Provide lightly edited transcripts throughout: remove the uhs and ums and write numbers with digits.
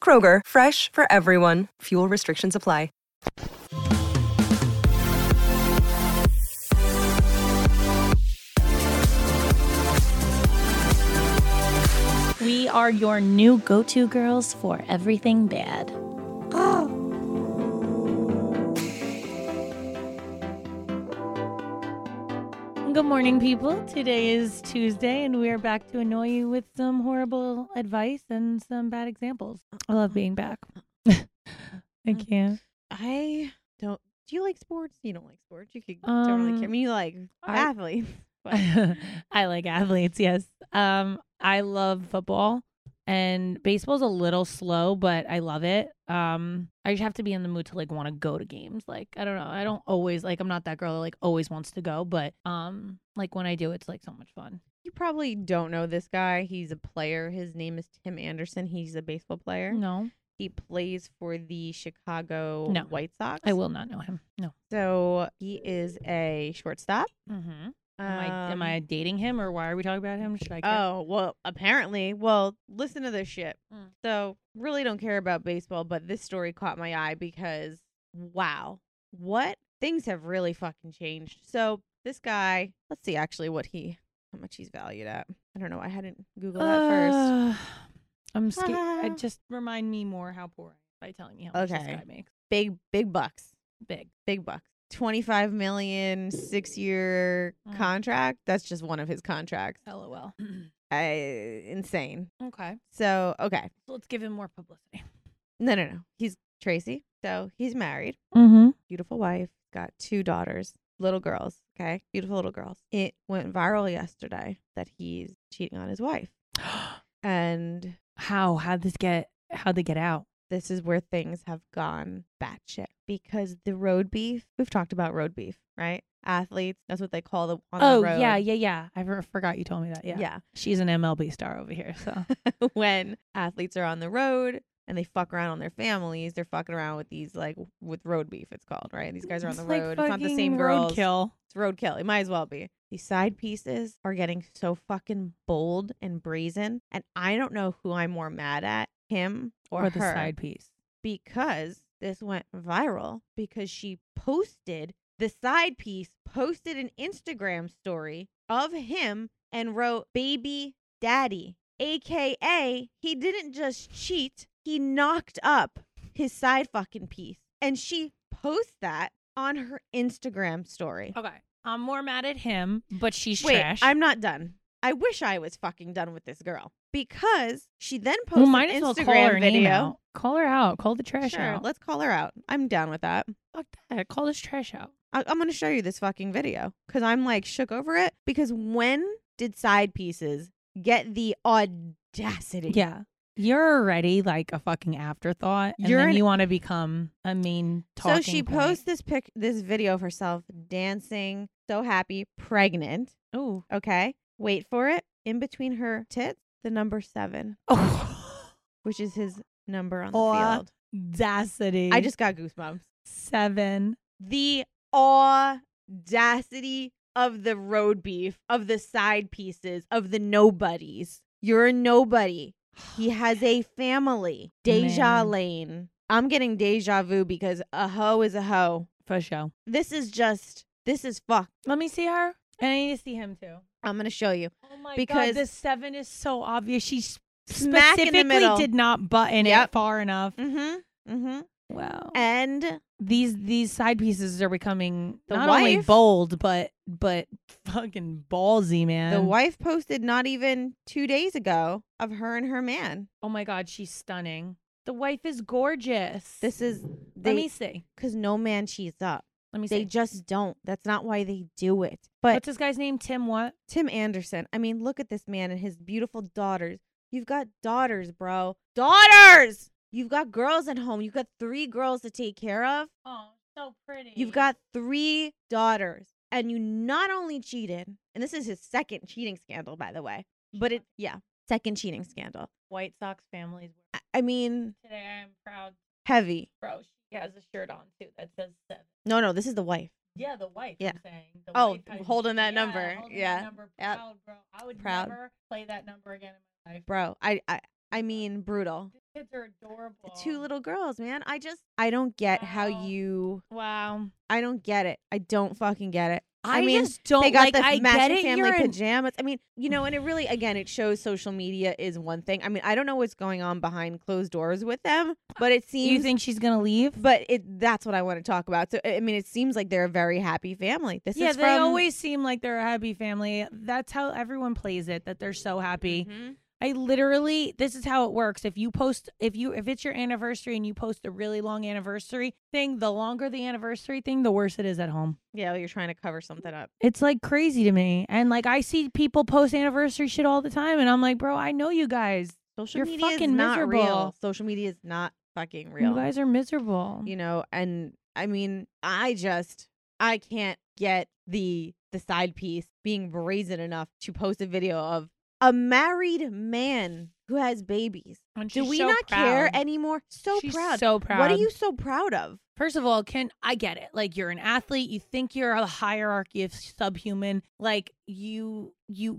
Kroger, fresh for everyone. Fuel restrictions apply. We are your new go-to girls for everything bad. Oh. Good morning, people. Today is Tuesday, and we are back to annoy you with some horrible advice and some bad examples. I love being back. I can't. I don't. Do you like sports? You don't like sports. You could totally care. I mean, you like athletes. I like athletes. Yes. I love football, and baseball's a little slow, but I love it. I just have to be in the mood to like want to go to games. Like, I don't know. I don't always like. I'm not that girl that like always wants to go, but like when I do, it's like so much fun. You probably don't know this guy. He's a player. His name is Tim Anderson. He's a baseball player. No. He plays for the Chicago White Sox. I will not know him. No. So he is a shortstop. Mm-hmm. Am I dating him, or why are we talking about him? Should I care? Oh, well, apparently. Well, listen to this shit. Mm. So really don't care about baseball, but this story caught my eye because, wow, what? Things have really fucking changed. So this guy, let's see actually how much he's valued at. I don't know. I hadn't Googled that first. I'm scared. Just remind me more how poor by telling me how much this guy makes. Big bucks. Big bucks. $25 million, 6-year contract. That's just one of his contracts. LOL. Insane. Okay. So, okay. Let's give him more publicity. No. He's Tracy. So he's married. Mm-hmm. Beautiful wife. Got 2 daughters. Little girls. Okay. Beautiful little girls. It went viral yesterday that he's cheating on his wife. And how'd they get out? This is where things have gone batshit, because the road beef, we've talked about road beef, right? Athletes, that's what they call them on the road. Oh, yeah. I forgot you told me that. Yeah. She's an MLB star over here. So when athletes are on the road and they fuck around on their families, they're fucking around with these, like, with road beef, it's called, right? These guys are on the road. It's not the same girls. Roadkill. It's roadkill. It might as well be. These side pieces are getting so fucking bold and brazen. And I don't know who I'm more mad at, him or her. Or the side piece. Because this went viral because she posted, the side piece posted an Instagram story of him and wrote, "Baby Daddy," AKA he didn't just cheat. He knocked up his side fucking piece, and she posts that on her Instagram story. Okay. I'm more mad at him, but she's trash. I'm not done. I wish I was fucking done with this girl, because she then posted an Instagram video. Call her out. Call the trash out. Let's call her out. I'm down with that. Fuck that. Call this trash out. I'm going to show you this fucking video because I'm like shook over it, because when did side pieces get the audacity? Yeah. You're already like a fucking afterthought, and you want to become a main talking. So she posts this video of herself dancing, so happy, pregnant. Ooh. Okay. Wait for it. In between her tits, the number 7. Oh. Which is his number on the field. Audacity. I just got goosebumps. 7. The audacity of the road beef, of the side pieces, of the nobodies. You're a nobody. He has a family. Deja Lane. I'm getting deja vu because a hoe is a hoe. For sure. This is fucked. Let me see her. And I need to see him too. I'm going to show you. Oh my God. The 7 is so obvious. She specifically did not button it far enough. Mm-hmm. Mm-hmm. Wow. And these side pieces are becoming not only bold, but fucking ballsy, man. The wife posted not even 2 days ago of her and her man. Oh my God, she's stunning. The wife is gorgeous. Let me see. Because no man cheats up. Let me see. They just don't. That's not why they do it. But what's this guy's name? Tim what? Tim Anderson. I mean, look at this man and his beautiful daughters. You've got daughters, bro. Daughters! You've got girls at home. You've got 3 girls to take care of. Oh, so pretty. You've got 3 daughters. And you not only cheated, and this is his second cheating scandal, by the way, but second cheating scandal. White Sox families. I mean. Today I am proud. Heavy. Bro, she has a shirt on, too, that says 7. No, this is the wife. Yeah, the wife, yeah. I'm saying. The wife, holding that number. Holding that number. Proud, bro. I would never play that number again in my life. Bro, I mean, brutal. These kids are adorable. 2 little girls, man. I don't get how you. Wow. I don't get it. I don't fucking get it. I mean, just don't they got like, the matching family pajamas. I mean, you know, and it really, again, it shows social media is one thing. I mean, I don't know what's going on behind closed doors with them, but it seems. You think she's gonna leave? But that's what I want to talk about. So, I mean, it seems like they're a very happy family. They always seem like they're a happy family. That's how everyone plays it. That they're so happy. Mm-hmm. I literally, this is how it works. If it's your anniversary and you post a really long anniversary thing, the longer the anniversary thing, the worse it is at home. Yeah, you're trying to cover something up. It's like crazy to me. And like I see people post anniversary shit all the time and I'm like, bro, I know you guys. Social media fucking is not miserable. Real. Social media is not fucking real. You guys are miserable. You know, and I mean, I can't get the side piece being brazen enough to post a video of a married man who has babies. Do we not care anymore? So proud. What are you so proud of? First of all, I get it. Like, you're an athlete. You think you're a hierarchy of subhuman. Like, you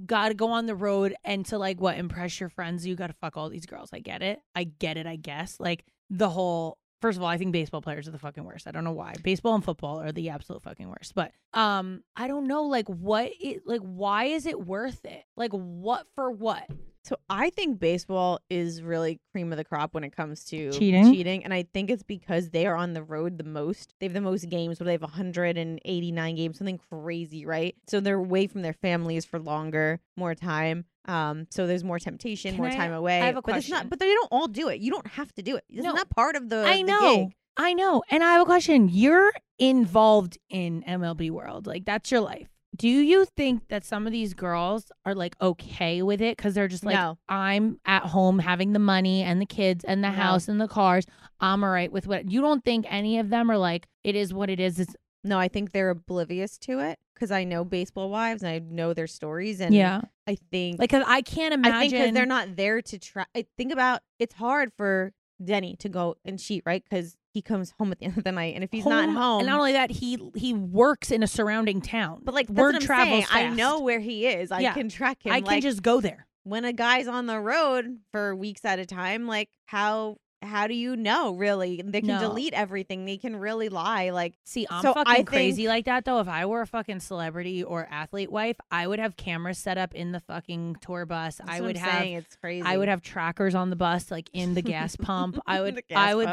got to go on the road and to, like, impress your friends. You got to fuck all these girls. I get it. I guess. Like, the whole... First of all, I think baseball players are the fucking worst. I don't know why. Baseball and football are the absolute fucking worst. But I don't know, why is it worth it? Like, what for what? So I think baseball is really cream of the crop when it comes to cheating. And I think it's because they are on the road the most. They have the most games. They have 189 games, something crazy, right? So they're away from their families for longer, more time. So there's more temptation, time away. I have a question. But they don't all do it. You don't have to do it. It's not part of the gig. I know. And I have a question. You're involved in MLB world. Like, that's your life. Do you think that some of these girls are, like, okay with it? Because they're just like, no. I'm at home having the money and the kids and the house and the cars. I'm all right with what... You don't think any of them are like, it is what it is. No, I think they're oblivious to it. Because I know baseball wives and I know their stories. And I think... Like, because I can't imagine... I think because they're not there to try... It's hard for Denny to go and cheat, right? Because... He comes home at the end of the night, and if he's not home, and not only that, he works in a surrounding town. But like, that's word what I'm travels, saying. Fast. I know where he is. I can track him. I can just go there. When a guy's on the road for weeks at a time, like how do you know? Really, they can delete everything. They can really lie. Like, see, I'm so fucking crazy like that though. If I were a fucking celebrity or athlete wife, I would have cameras set up in the fucking tour bus. It's crazy. I would have trackers on the bus, like in the gas pump. I would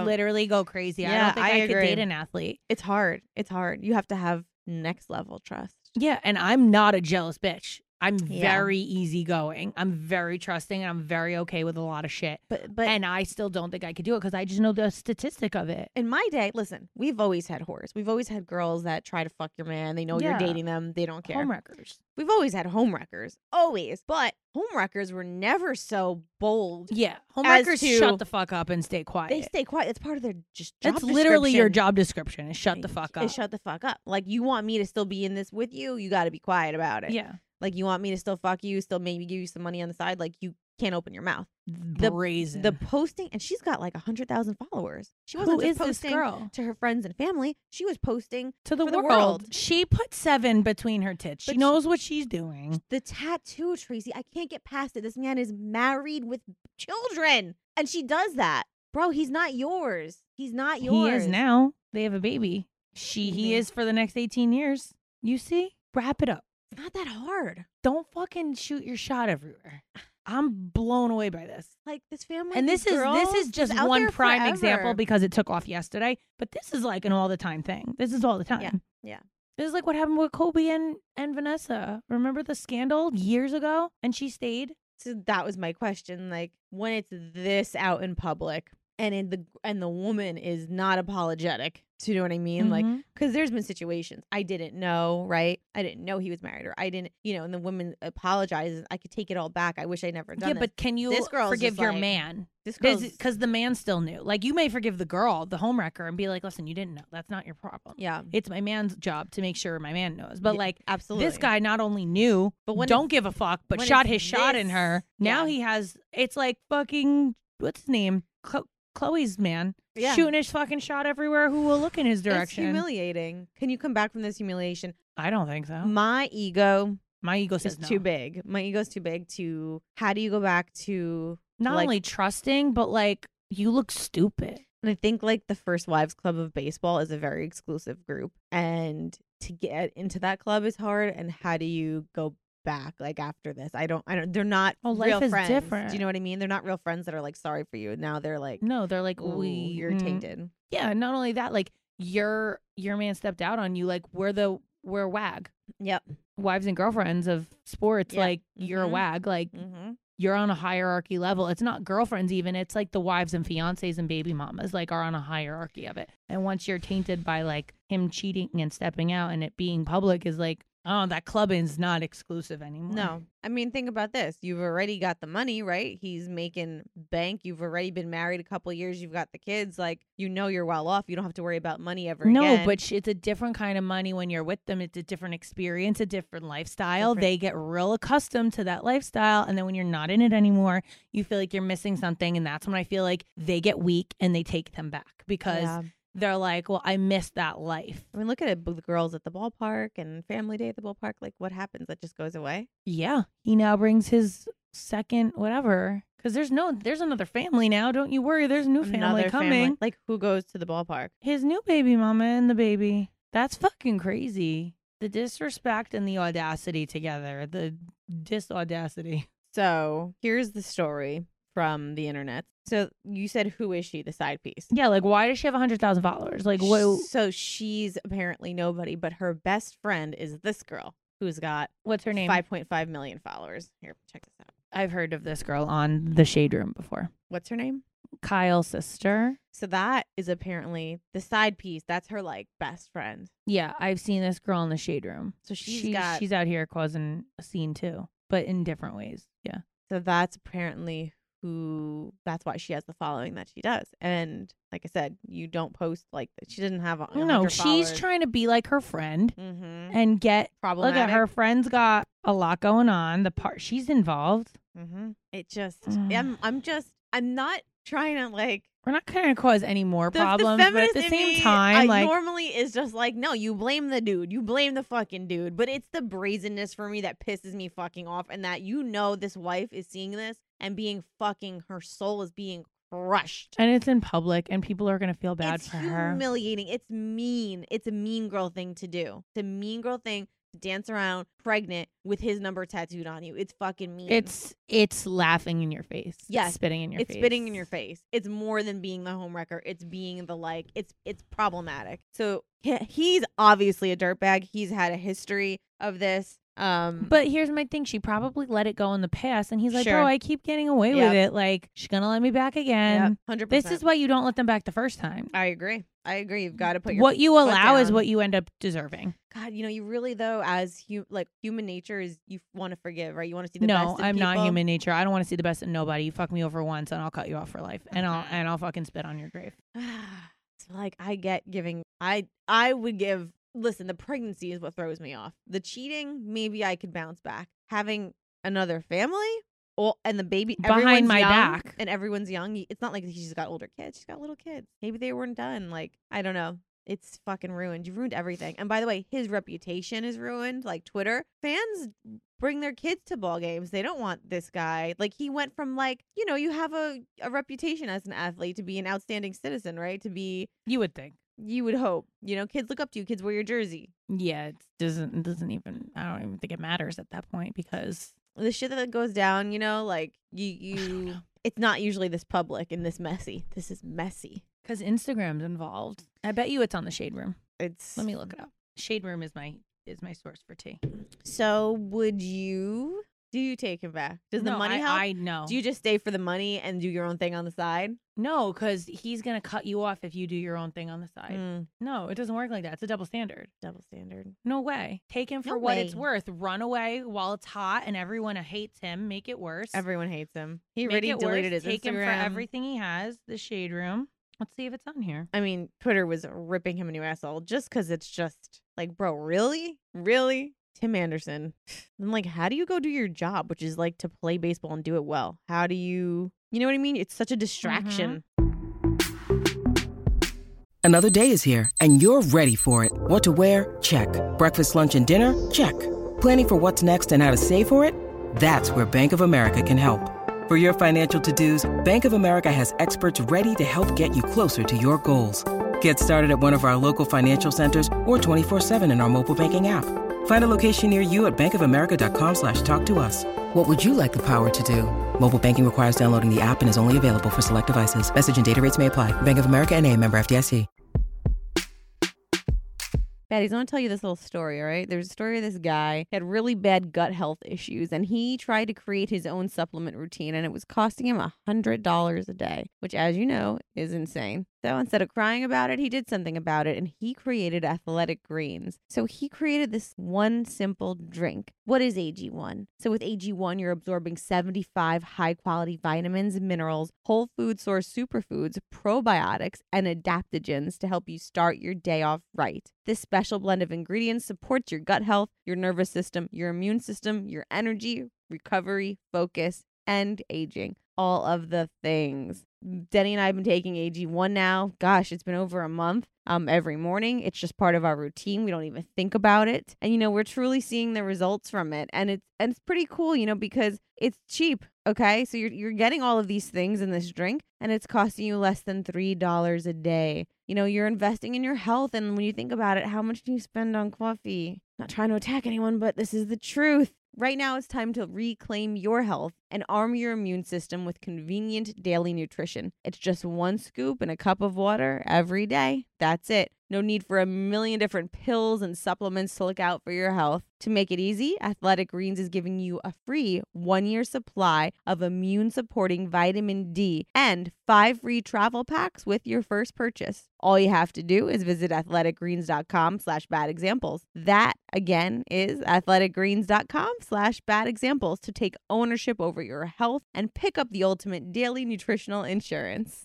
literally go crazy. Yeah, I don't think I could date an athlete. It's hard. You have to have next level trust. Yeah, and I'm not a jealous bitch. I'm very easygoing. I'm very trusting, and I'm very okay with a lot of shit. But I still don't think I could do it because I just know the statistic of it. In my day, listen, we've always had whores. We've always had girls that try to fuck your man. They know you're dating them. They don't care. Homewreckers. We've always had homewreckers. Always. But homewreckers were never so bold. Yeah. Homewreckers shut the fuck up and stay quiet. They stay quiet. It's part of their job description. That's literally your job description is shut the fuck up. Like, you want me to still be in this with you? You got to be quiet about it. Yeah. Like, you want me to still fuck you, still maybe give you some money on the side? Like, you can't open your mouth. Brazen. The posting, and she's got like 100,000 followers. She wasn't just posting to her friends and family. She was posting to the world. She put 7 between her tits. She knows what she's doing. The tattoo, Tracy, I can't get past it. This man is married with children, and she does that. Bro, he's not yours. He is now. They have a baby. He is for the next 18 years. You see? Wrap it up. Not that hard. Don't fucking shoot your shot everywhere. I'm blown away by this. Like, this family and this is just one prime example because it took off yesterday. But this is like an all the time thing. This is all the time. Yeah. This is like what happened with Kobe and Vanessa. Remember the scandal years ago? And she stayed. So that was my question. Like, when it's this out in public, and the woman is not apologetic. Do you know what I mean? Mm-hmm. Like, because there's been situations I didn't know, right? I didn't know he was married, or I didn't, you know. And the woman apologizes. I could take it all back. I wish I'd never done. Yeah, this. But can you forgive your man? Because the man still knew. Like, you may forgive the girl, the homewrecker, and be like, "Listen, you didn't know. That's not your problem. Yeah, it's my man's job to make sure my man knows." But like, absolutely, this guy not only knew, but don't give a fuck, but shot his shot in her. Yeah. Now he has. It's like fucking what's his name. Chloe's man, yeah, shooting his fucking shot everywhere who will look in his direction. It's humiliating. Can you come back from this humiliation? I don't think so. My ego says no. Too big. My ego's too big to, how do you go back to not only trusting, but like, you look stupid. And I think like the First Wives Club of baseball is a very exclusive group, and to get into that club is hard. And how do you go back like after this? I don't they're not real friends. Different. Do you know what I mean? They're not real friends that are like sorry for you. Now they're like, no, they're like, you're tainted. Yeah, not only that, like your man stepped out on you. Like we're WAG. Yep. Wives and girlfriends of sports. Yeah. Like you're a WAG. Like you're on a hierarchy level. It's not girlfriends even. It's like the wives and fiancés and baby mamas like are on a hierarchy of it. And once you're tainted by like him cheating and stepping out and it being public is like, oh, that clubbing's not exclusive anymore. No. I mean, think about this. You've already got the money, right? He's making bank. You've already been married a couple of years. You've got the kids. Like, you know you're well off. You don't have to worry about money ever again. No, but it's a different kind of money when you're with them. It's a different experience, a different lifestyle. They get real accustomed to that lifestyle. And then when you're not in it anymore, you feel like you're missing something. And that's when I feel like they get weak and they take them back because... Yeah. They're like, well, I missed that life. I mean, look at it. The girls at the ballpark and family day at the ballpark. Like, what happens? That just goes away? Yeah. He now brings his second whatever. Because there's another family now. Don't you worry. There's a new family coming. Like, who goes to the ballpark? His new baby mama and the baby. That's fucking crazy. The disrespect and the audacity together. The disaudacity. So here's the story from the internet. So you said, who is she, the side piece? Yeah, like, why does she have 100,000 followers? Like, what? So she's apparently nobody, but her best friend is this girl who's got, what's her name? 5.5 million followers. Here, check this out. I've heard of this girl on The Shade Room before. What's her name? Kyle's sister. So that is apparently the side piece. That's her, like, best friend. Yeah, I've seen this girl in The Shade Room. So she's out here causing a scene, too, but in different ways. Yeah. So that's apparently... that's why she has the following that she does. And like I said, you don't post like that. She doesn't have no, she's trying to be like her friend and get problematic. Look at her friend's got a lot going on. The part she's involved. It just, I'm not trying to like, we're not trying to cause any more problems, but at the same time, like, normally is just like, no, you blame the dude. You blame the fucking dude. But it's the brazenness for me that pisses me fucking off, and that, you know, this wife is seeing this and being fucking, her soul is being crushed. And it's in public, and people are going to feel bad for her. It's humiliating. It's mean. It's a mean girl thing to do. It's a mean girl thing to dance around pregnant with his number tattooed on you. It's fucking mean. It's laughing in your face. Yes. It's spitting in your face. It's spitting in your face. It's more than being the homewrecker. It's being the like, it's problematic. So he's obviously a dirtbag. He's had a history of this. But here's my thing. She probably let it go in the past, and he's like, sure. Oh, I keep getting away with it. Like, she's going to let me back again. Yep. 100%. This is why you don't let them back the first time. I agree. You've got to put your what you allow down. Is what you end up deserving. God, you know, you really though, as human nature is, you want to forgive, right? You want to see the best in people. No, I'm not human nature. I don't want to see the best in nobody. You fuck me over once, and I'll cut you off for life, and I'll fucking spit on your grave. So, like, I get giving. I would give. Listen, the pregnancy is what throws me off. The cheating, maybe I could bounce back. Having another family, and the baby behind my back, and everyone's young. It's not like she's got older kids; she's got little kids. Maybe they weren't done. Like, I don't know. It's fucking ruined. You've ruined everything. And by the way, his reputation is ruined. Like, Twitter fans bring their kids to ball games. They don't want this guy. Like, he went from like, you know, you have a reputation as an athlete to be an outstanding citizen, right? To be, you would think. You would hope, you know, kids look up to you. Kids wear your jersey. Yeah, it doesn't even. I don't even think it matters at that point, because the shit that goes down, you know, like you. It's not usually this public and this messy. This is messy because Instagram's involved. I bet you it's on The Shade Room. Let me look it up. Shade Room is my source for tea. So would you Do you take him back? Does the money help? I know. Do you just stay for the money and do your own thing on the side? No, because he's going to cut you off if you do your own thing on the side. Mm. No, it doesn't work like that. It's a double standard. Double standard. No way. Take him for what it's worth. Run away while it's hot and everyone hates him. Make it worse. Everyone hates him. He already deleted his Instagram. Take him for everything he has. The Shade Room. Let's see if it's on here. I mean, Twitter was ripping him a new asshole just because it's just like, bro, really? Really? Tim Anderson. I'm like, how do you go do your job, which is like to play baseball and do it well? How do you, you know what I mean? It's such a distraction. Another day is here and you're ready for it. What to wear? Check. Breakfast, lunch, and dinner? Check. Planning for what's next and how to save for it? That's where Bank of America can help. For your financial to-dos, Bank of America has experts ready to help get you closer to your goals. Get started at one of our local financial centers or 24/7 in our mobile banking app. Find a location near you at bankofamerica.com/talktous. What would you like the power to do? Mobile banking requires downloading the app and is only available for select devices. Message and data rates may apply. Bank of America NA, member FDIC. Betty's, I want to tell you this little story, all right? There's a story of this guy who had really bad gut health issues, and he tried to create his own supplement routine, and it was costing him $100 a day, which, as you know, is insane. So instead of crying about it, he did something about it, and he created Athletic Greens. So he created this one simple drink. What is AG1? So with AG1, you're absorbing 75 high-quality vitamins and minerals, whole food source superfoods, probiotics, and adaptogens to help you start your day off right. This special blend of ingredients supports your gut health, your nervous system, your immune system, your energy, recovery, focus, and aging. All of the things. Denny and I have been taking AG1 now. Gosh, it's been over a month every morning. It's just part of our routine. We don't even think about it. And, you know, we're truly seeing the results from it. And it's pretty cool, you know, because it's cheap. OK, so you're getting all of these things in this drink and it's costing you less than $3 a day. You know, you're investing in your health. And when you think about it, how much do you spend on coffee? Not trying to attack anyone, but this is the truth. Right now, it's time to reclaim your health and arm your immune system with convenient daily nutrition. It's just one scoop and a cup of water every day. That's it. No need for a million different pills and supplements to look out for your health. To make it easy, Athletic Greens is giving you a free 1-year supply of immune-supporting vitamin D and 5 free travel packs with your first purchase. All you have to do is visit athleticgreens.com/badexamples. That, again, is athleticgreens.com/badexamples to take ownership over your health and pick up the ultimate daily nutritional insurance.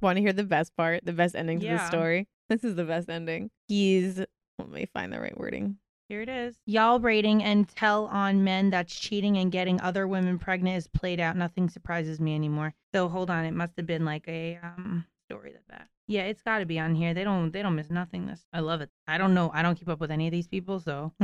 Want to hear the best part, the best ending to the story? This is the best ending. Let me find the right wording. Here it is. Y'all rating and tell on men that's cheating and getting other women pregnant is played out. Nothing surprises me anymore. So hold on, it must have been like a story that. Yeah, it's got to be on here. They don't miss nothing. This I love it. I don't know. I don't keep up with any of these people, so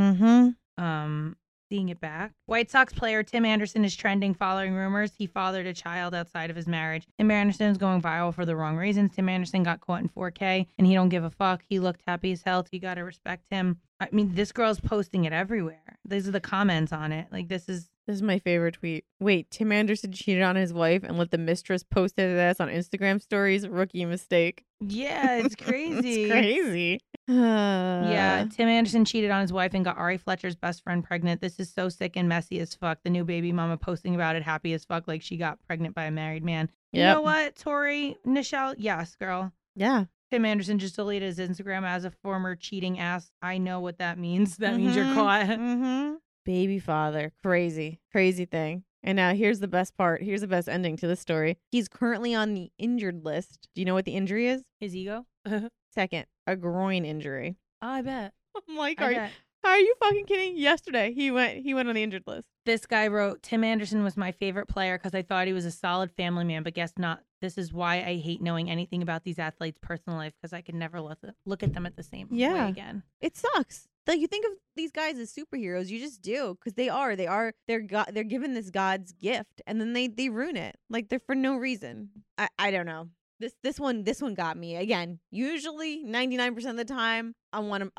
seeing it back. White Sox player Tim Anderson is trending following rumors he fathered a child outside of his marriage. Tim Anderson is going viral for the wrong reasons. Tim Anderson got caught in 4K and he don't give a fuck. He looked happy as hell. You got to respect him. I mean, this girl's posting it everywhere. These are the comments on it. Like, this is my favorite tweet. Wait, Tim Anderson cheated on his wife and let the mistress post his ass on Instagram stories? Rookie mistake. Yeah, it's crazy. It's crazy. Yeah, Tim Anderson cheated on his wife and got Ari Fletcher's best friend pregnant. This is so sick and messy as fuck. The new baby mama posting about it, happy as fuck, like she got pregnant by a married man. Yep. You know what, Tori, Nichelle? Yes, girl. Yeah. Tim Anderson just deleted his Instagram as a former cheating ass. I know what that means. That means you're caught. Baby father. Crazy. Crazy thing. And now here's the best part. Here's the best ending to this story. He's currently on the injured list. Do you know what the injury is? His ego? Second, a groin injury. Oh, I bet. I'm like, are you fucking kidding? Yesterday, he went on the injured list. This guy wrote, Tim Anderson was my favorite player because I thought he was a solid family man, but guess not. This is why I hate knowing anything about these athletes' personal life because I can never look at them at the same way again. It sucks. Like, you think of these guys as superheroes. You just do because they are. They're given this God's gift and then they ruin it. Like, they're for no reason. I don't know. This one got me again. Usually 99% of the time I want him.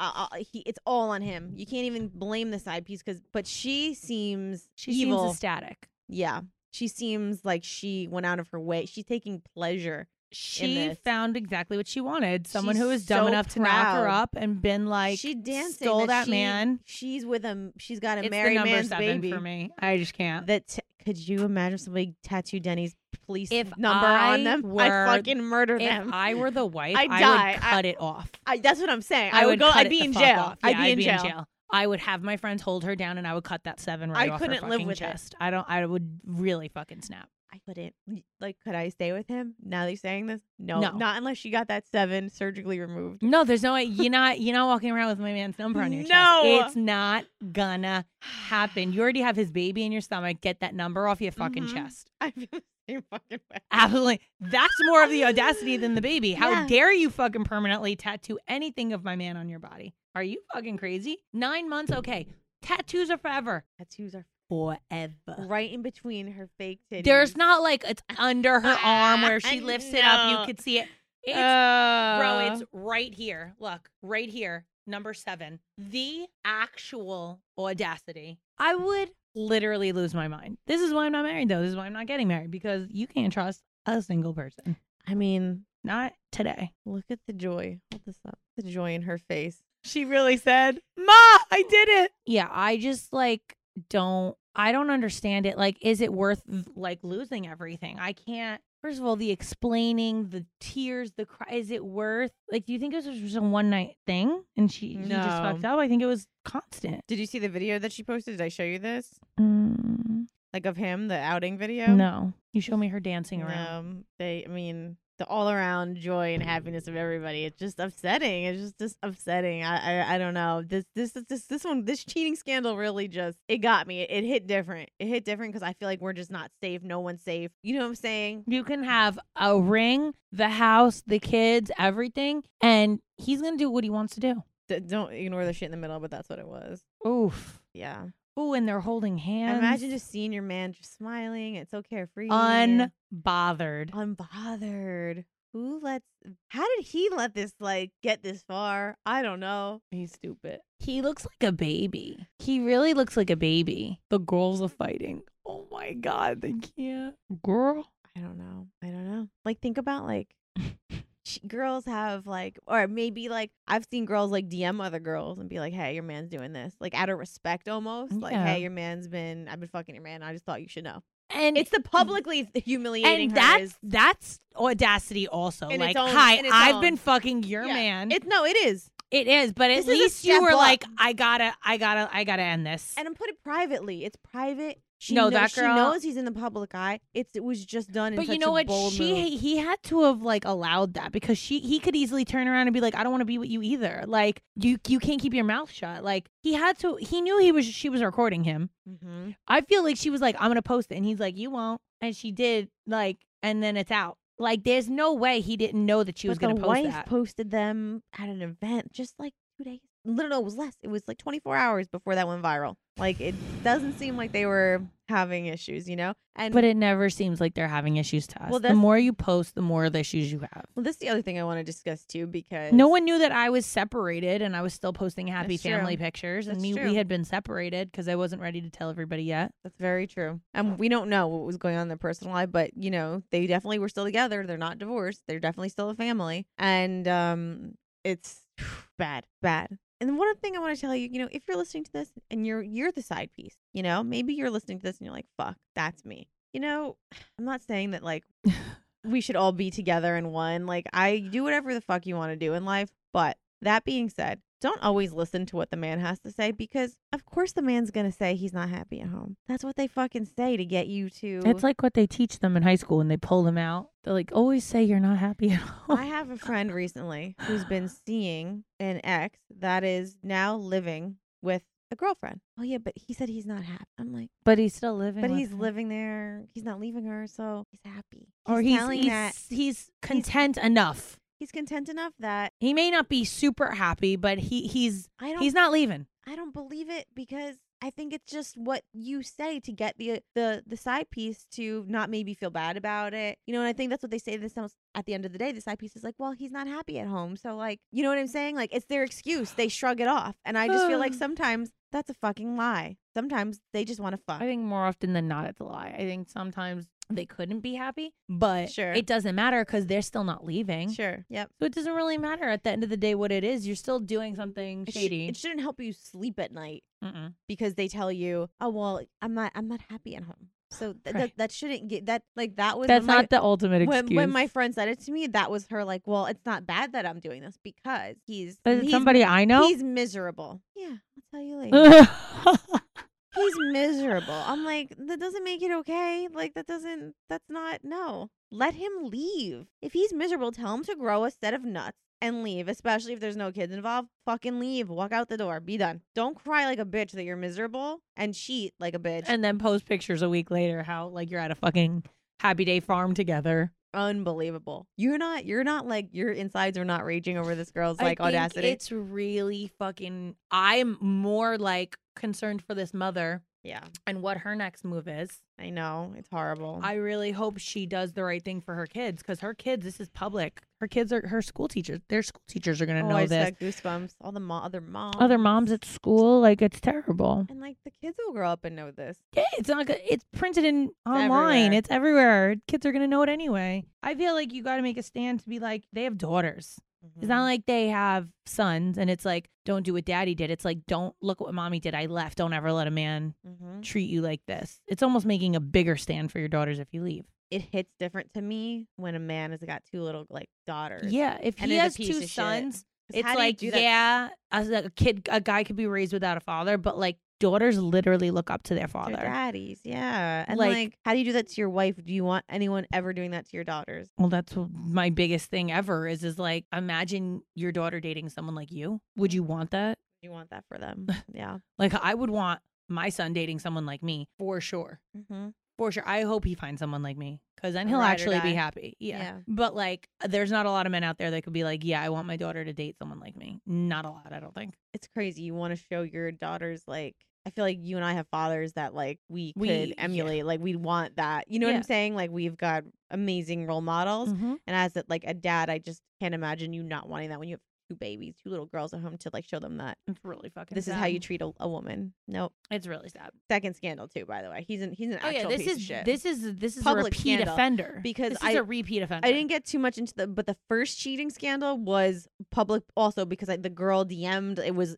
It's all on him. You can't even blame the side piece but she seems evil. Seems ecstatic. Yeah, she seems like she went out of her way. She's taking pleasure. She found exactly what she wanted. Someone who was dumb enough to knock her up and been like, she dancing, stole that man. She's with him. She's got a married man's baby. For me, I just can't. Could you imagine somebody tattoo Denny's police number on them? I'd fucking murder them. If I were the wife, I would cut it off. That's what I'm saying. I would go. I'd be in jail. I'd be in jail. I would have my friends hold her down and I would cut that seven right off her fucking chest. I don't. I would really fucking snap. I couldn't. Like, could I stay with him? Now that you're saying this? No. Not unless she got that seven surgically removed. No, there's no way. You're not walking around with my man's number on your chest. It's not gonna happen. You already have his baby in your stomach. Get that number off your fucking chest. I feel the same fucking way. Absolutely. That's more of the audacity than the baby. How dare you fucking permanently tattoo anything of my man on your body? Are you fucking crazy? 9 months, okay. Tattoos are forever. Forever. Right in between her fake titties. There's not like it's under her arm where she lifts it up. You could see it. It's, bro, it's right here. Look, right here. Number 7. The actual audacity. I would literally lose my mind. This is why I'm not married, though. This is why I'm not getting married, because you can't trust a single person. I mean, not today. Look at the joy. Hold this up. The joy in her face. She really said, Ma, I did it. Yeah, I just I don't understand it. Like, is it worth losing everything? I can't. First of all, the explaining, the tears, the cry. Is it worth? Like, do you think it was just a one night thing and she just fucked up? I think it was constant. Did you see the video that she posted? Did I show you this? Like, of him, the outing video? No, you show me her dancing around. The all around joy and happiness of everybody. It's just upsetting. It's just upsetting. I don't know. This cheating scandal really just, it got me. It hit different. It hit different because I feel like we're just not safe. No one's safe. You know what I'm saying? You can have a ring, the house, the kids, everything, and he's gonna do what he wants to do. Don't ignore the shit in the middle, but that's what it was. Oof. Yeah. Oh, and they're holding hands. Imagine just seeing your man just smiling. It's so carefree. Unbothered. How did he let this get this far? I don't know. He's stupid. He looks like a baby. He really looks like a baby. The girls are fighting. Oh my God, they can't. Girl. I don't know. Think about girls have or maybe I've seen girls DM other girls and be like, hey, your man's doing this, out of respect almost. Hey, your man's been, I've been fucking your man, I just thought you should know. And it's the publicly humiliating and her that's audacity also. I've been fucking your man. It is, but at least you were up. I gotta end this. And I'm put it privately. It's private. She knows he's in the public eye. It was just done. But you know what? He had to have allowed that because he could easily turn around and be like, I don't want to be with you either. You can't keep your mouth shut. He had to. He knew she was recording him. Mm-hmm. I feel like she was like, I'm gonna post it, and he's like, you won't, and she did. And then it's out. There's no way he didn't know that she was gonna post that. The wife posted them at an event just 2 days. No, it was less. It was 24 hours before that went viral. It doesn't seem like they were having issues, you know? But it never seems like they're having issues to us. Well, the more you post, the more the issues you have. Well, that's the other thing I want to discuss, too, because no one knew that I was separated and I was still posting happy family pictures. That's and we had been separated because I wasn't ready to tell everybody yet. That's very true. And we don't know what was going on in their personal life, but, they definitely were still together. They're not divorced. They're definitely still a family. And it's bad. And then one thing I want to tell you, if you're listening to this and you're the side piece, maybe you're listening to this and you're like, fuck, that's me. I'm not saying that we should all be together in one. Like, I do whatever the fuck you want to do in life. But that being said, don't always listen to what the man has to say, because of course the man's going to say he's not happy at home. That's what they fucking say to get you to. It's like what they teach them in high school when they pull them out. They're like, always say you're not happy at home. I have a friend recently who's been seeing an ex that is now living with a girlfriend. Oh yeah, but he said he's not happy. I'm like, but he's still living. But he's living there. He's not leaving her, so he's happy. Or he's content enough. He's content enough that he may not be super happy, but he's not leaving. I don't believe it, because I think it's just what you say to get the side piece to not maybe feel bad about it. You know, and I think that's what they say to themselves. At the end of the day, the side piece is like, well, he's not happy at home. So, like, you know what I'm saying? Like, it's their excuse. They shrug it off. And I just feel like sometimes that's a fucking lie. Sometimes they just want to fuck. I think more often than not, it's a lie. I think sometimes they couldn't be happy, but sure, it doesn't matter because they're still not leaving. Sure. Yep. So it doesn't really matter at the end of the day what it is. You're still doing something shady. It shouldn't help you sleep at night because they tell you, oh, well, I'm not happy at home. So that shouldn't get that, like, that was not the ultimate excuse. When my friend said it to me, that was her, like, well, it's not bad that I'm doing this because he's somebody I know. He's miserable. Yeah, I'll tell you later. He's miserable. I'm like, that doesn't make it okay. Like, that's not, let him leave. If he's miserable, tell him to grow a set of nuts and leave, especially if there's no kids involved. Fucking leave. Walk out the door. Be done. Don't cry like a bitch that you're miserable and cheat like a bitch. And then post pictures a week later how, like, you're at a fucking Happy Day farm together. Unbelievable. You're not like, your insides are not raging over this girl's, like, audacity. It's really fucking, I'm more, like, concerned for this mother. Yeah. And what her next move is. I know. It's horrible. I really hope she does the right thing for her kids, because her kids, this is public. Her kids are her school teachers. Their school teachers are going to know this. I just got goosebumps. All the other moms. Other moms at school. Like, it's terrible. And, like, the kids will grow up and know this. Yeah, it's not good. It's printed online. It's everywhere. Kids are going to know it anyway. I feel like you got to make a stand to be like, they have daughters. It's not like they have sons and it's like, don't do what daddy did. It's like, don't look what mommy did. I left. Don't ever let a man treat you like this. It's almost making a bigger stand for your daughters if you leave. It hits different to me when a man has got two little, like, daughters. Yeah. If he has two sons, it's like, yeah, a guy could be raised without a father, but, like, daughters literally look up to their father. Their daddies, yeah. And, like, how do you do that to your wife? Do you want anyone ever doing that to your daughters? Well, that's my biggest thing ever is like, imagine your daughter dating someone like you. Would you want that? You want that for them. Yeah. Like, I would want my son dating someone like me, for sure. Mm-hmm. For sure. I hope he finds someone like me, because then he'll actually be happy. Yeah. But, like, there's not a lot of men out there that could be like, yeah, I want my daughter to date someone like me. Not a lot, I don't think. It's crazy. You want to show your daughters, like, I feel like you and I have fathers that, like, we could emulate. Yeah. Like, we want that. You know what I'm saying? Like, we've got amazing role models. Mm-hmm. And as a dad, I just can't imagine you not wanting that when you have two babies, two little girls at home, to, like, show them that. It's really fucking This sad. Is how you treat a woman. Nope. It's really sad. Second scandal, too, by the way. He's an actual piece of shit. This is a repeat offender. Because this is a repeat offender. I didn't get too much into but the first cheating scandal was public also, because the girl DM'd.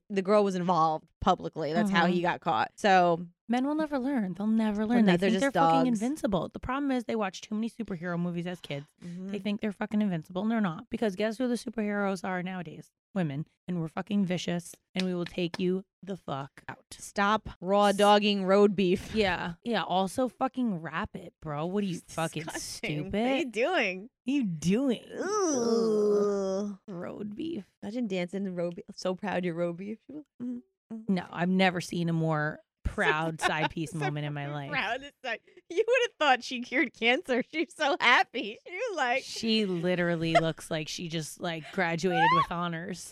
The girl was involved. Publicly. That's how he got caught. So men will never learn. They'll never learn. They think they're fucking invincible. The problem is they watch too many superhero movies as kids. Mm-hmm. They think they're fucking invincible, and they're not. Because guess who the superheroes are nowadays? Women. And we're fucking vicious, and we will take you the fuck out. Stop raw dogging road beef. Yeah. Yeah. Also fucking wrap it, bro. What are you, it's fucking disgusting. Stupid? What are you doing? Ooh. Road beef. Imagine dancing to road beef. So proud you're road beef. Mm-hmm. No, I've never seen a more proud side piece moment in my life. You would have thought she cured cancer. She's so happy. She literally looks like she just, like, graduated with honors.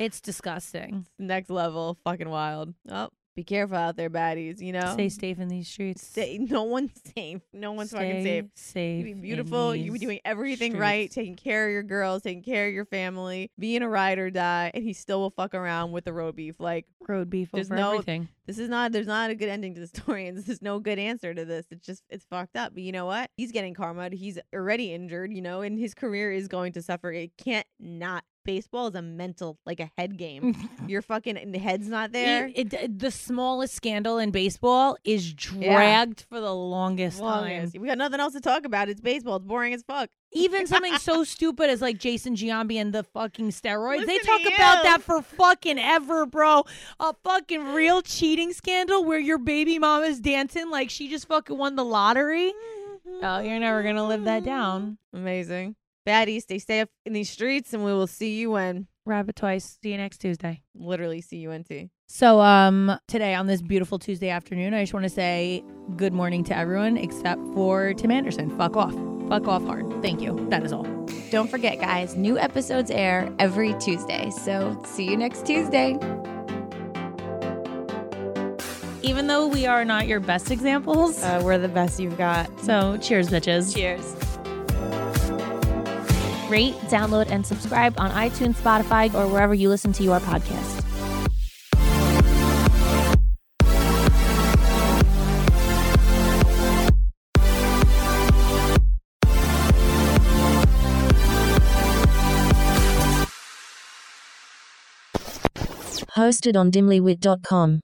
It's disgusting. Next level, fucking wild. Oh, be careful out there, baddies. You know, stay safe in these streets. No one's safe. No one's fucking safe. You be beautiful. You be doing everything right, taking care of your girls, taking care of your family, being a ride or die, and he still will fuck around with the road beef. Like, road beef over everything. There's not a good ending to the story, and there's no good answer to this. It's fucked up. But you know what? He's getting karma. He's already injured, and his career is going to suffer. It can't not baseball is a mental, like a head game. Your fucking head's not there. The smallest scandal in baseball is dragged for the longest time. We got nothing else to talk about. It's baseball. It's boring as fuck. Even something so stupid as like Jason Giambi and the fucking steroids. They talk about that for fucking ever, bro. A fucking real cheating scandal where your baby mom is dancing like she just fucking won the lottery. Oh, you're never going to live that down. Amazing. Baddies, they stay up in these streets, and we will see you when. Rabbit twice. See you next Tuesday. Literally, C-U-N-T. So today on this beautiful Tuesday afternoon, I just want to say good morning to everyone except for Tim Anderson. Fuck off. Fuck off hard. Thank you. That is all. Don't forget, guys, new episodes air every Tuesday. So see you next Tuesday. Even though we are not your best examples, we're the best you've got. So cheers, bitches. Cheers. Rate, download, and subscribe on iTunes, Spotify, or wherever you listen to your podcast. Hosted on dimlywit.com.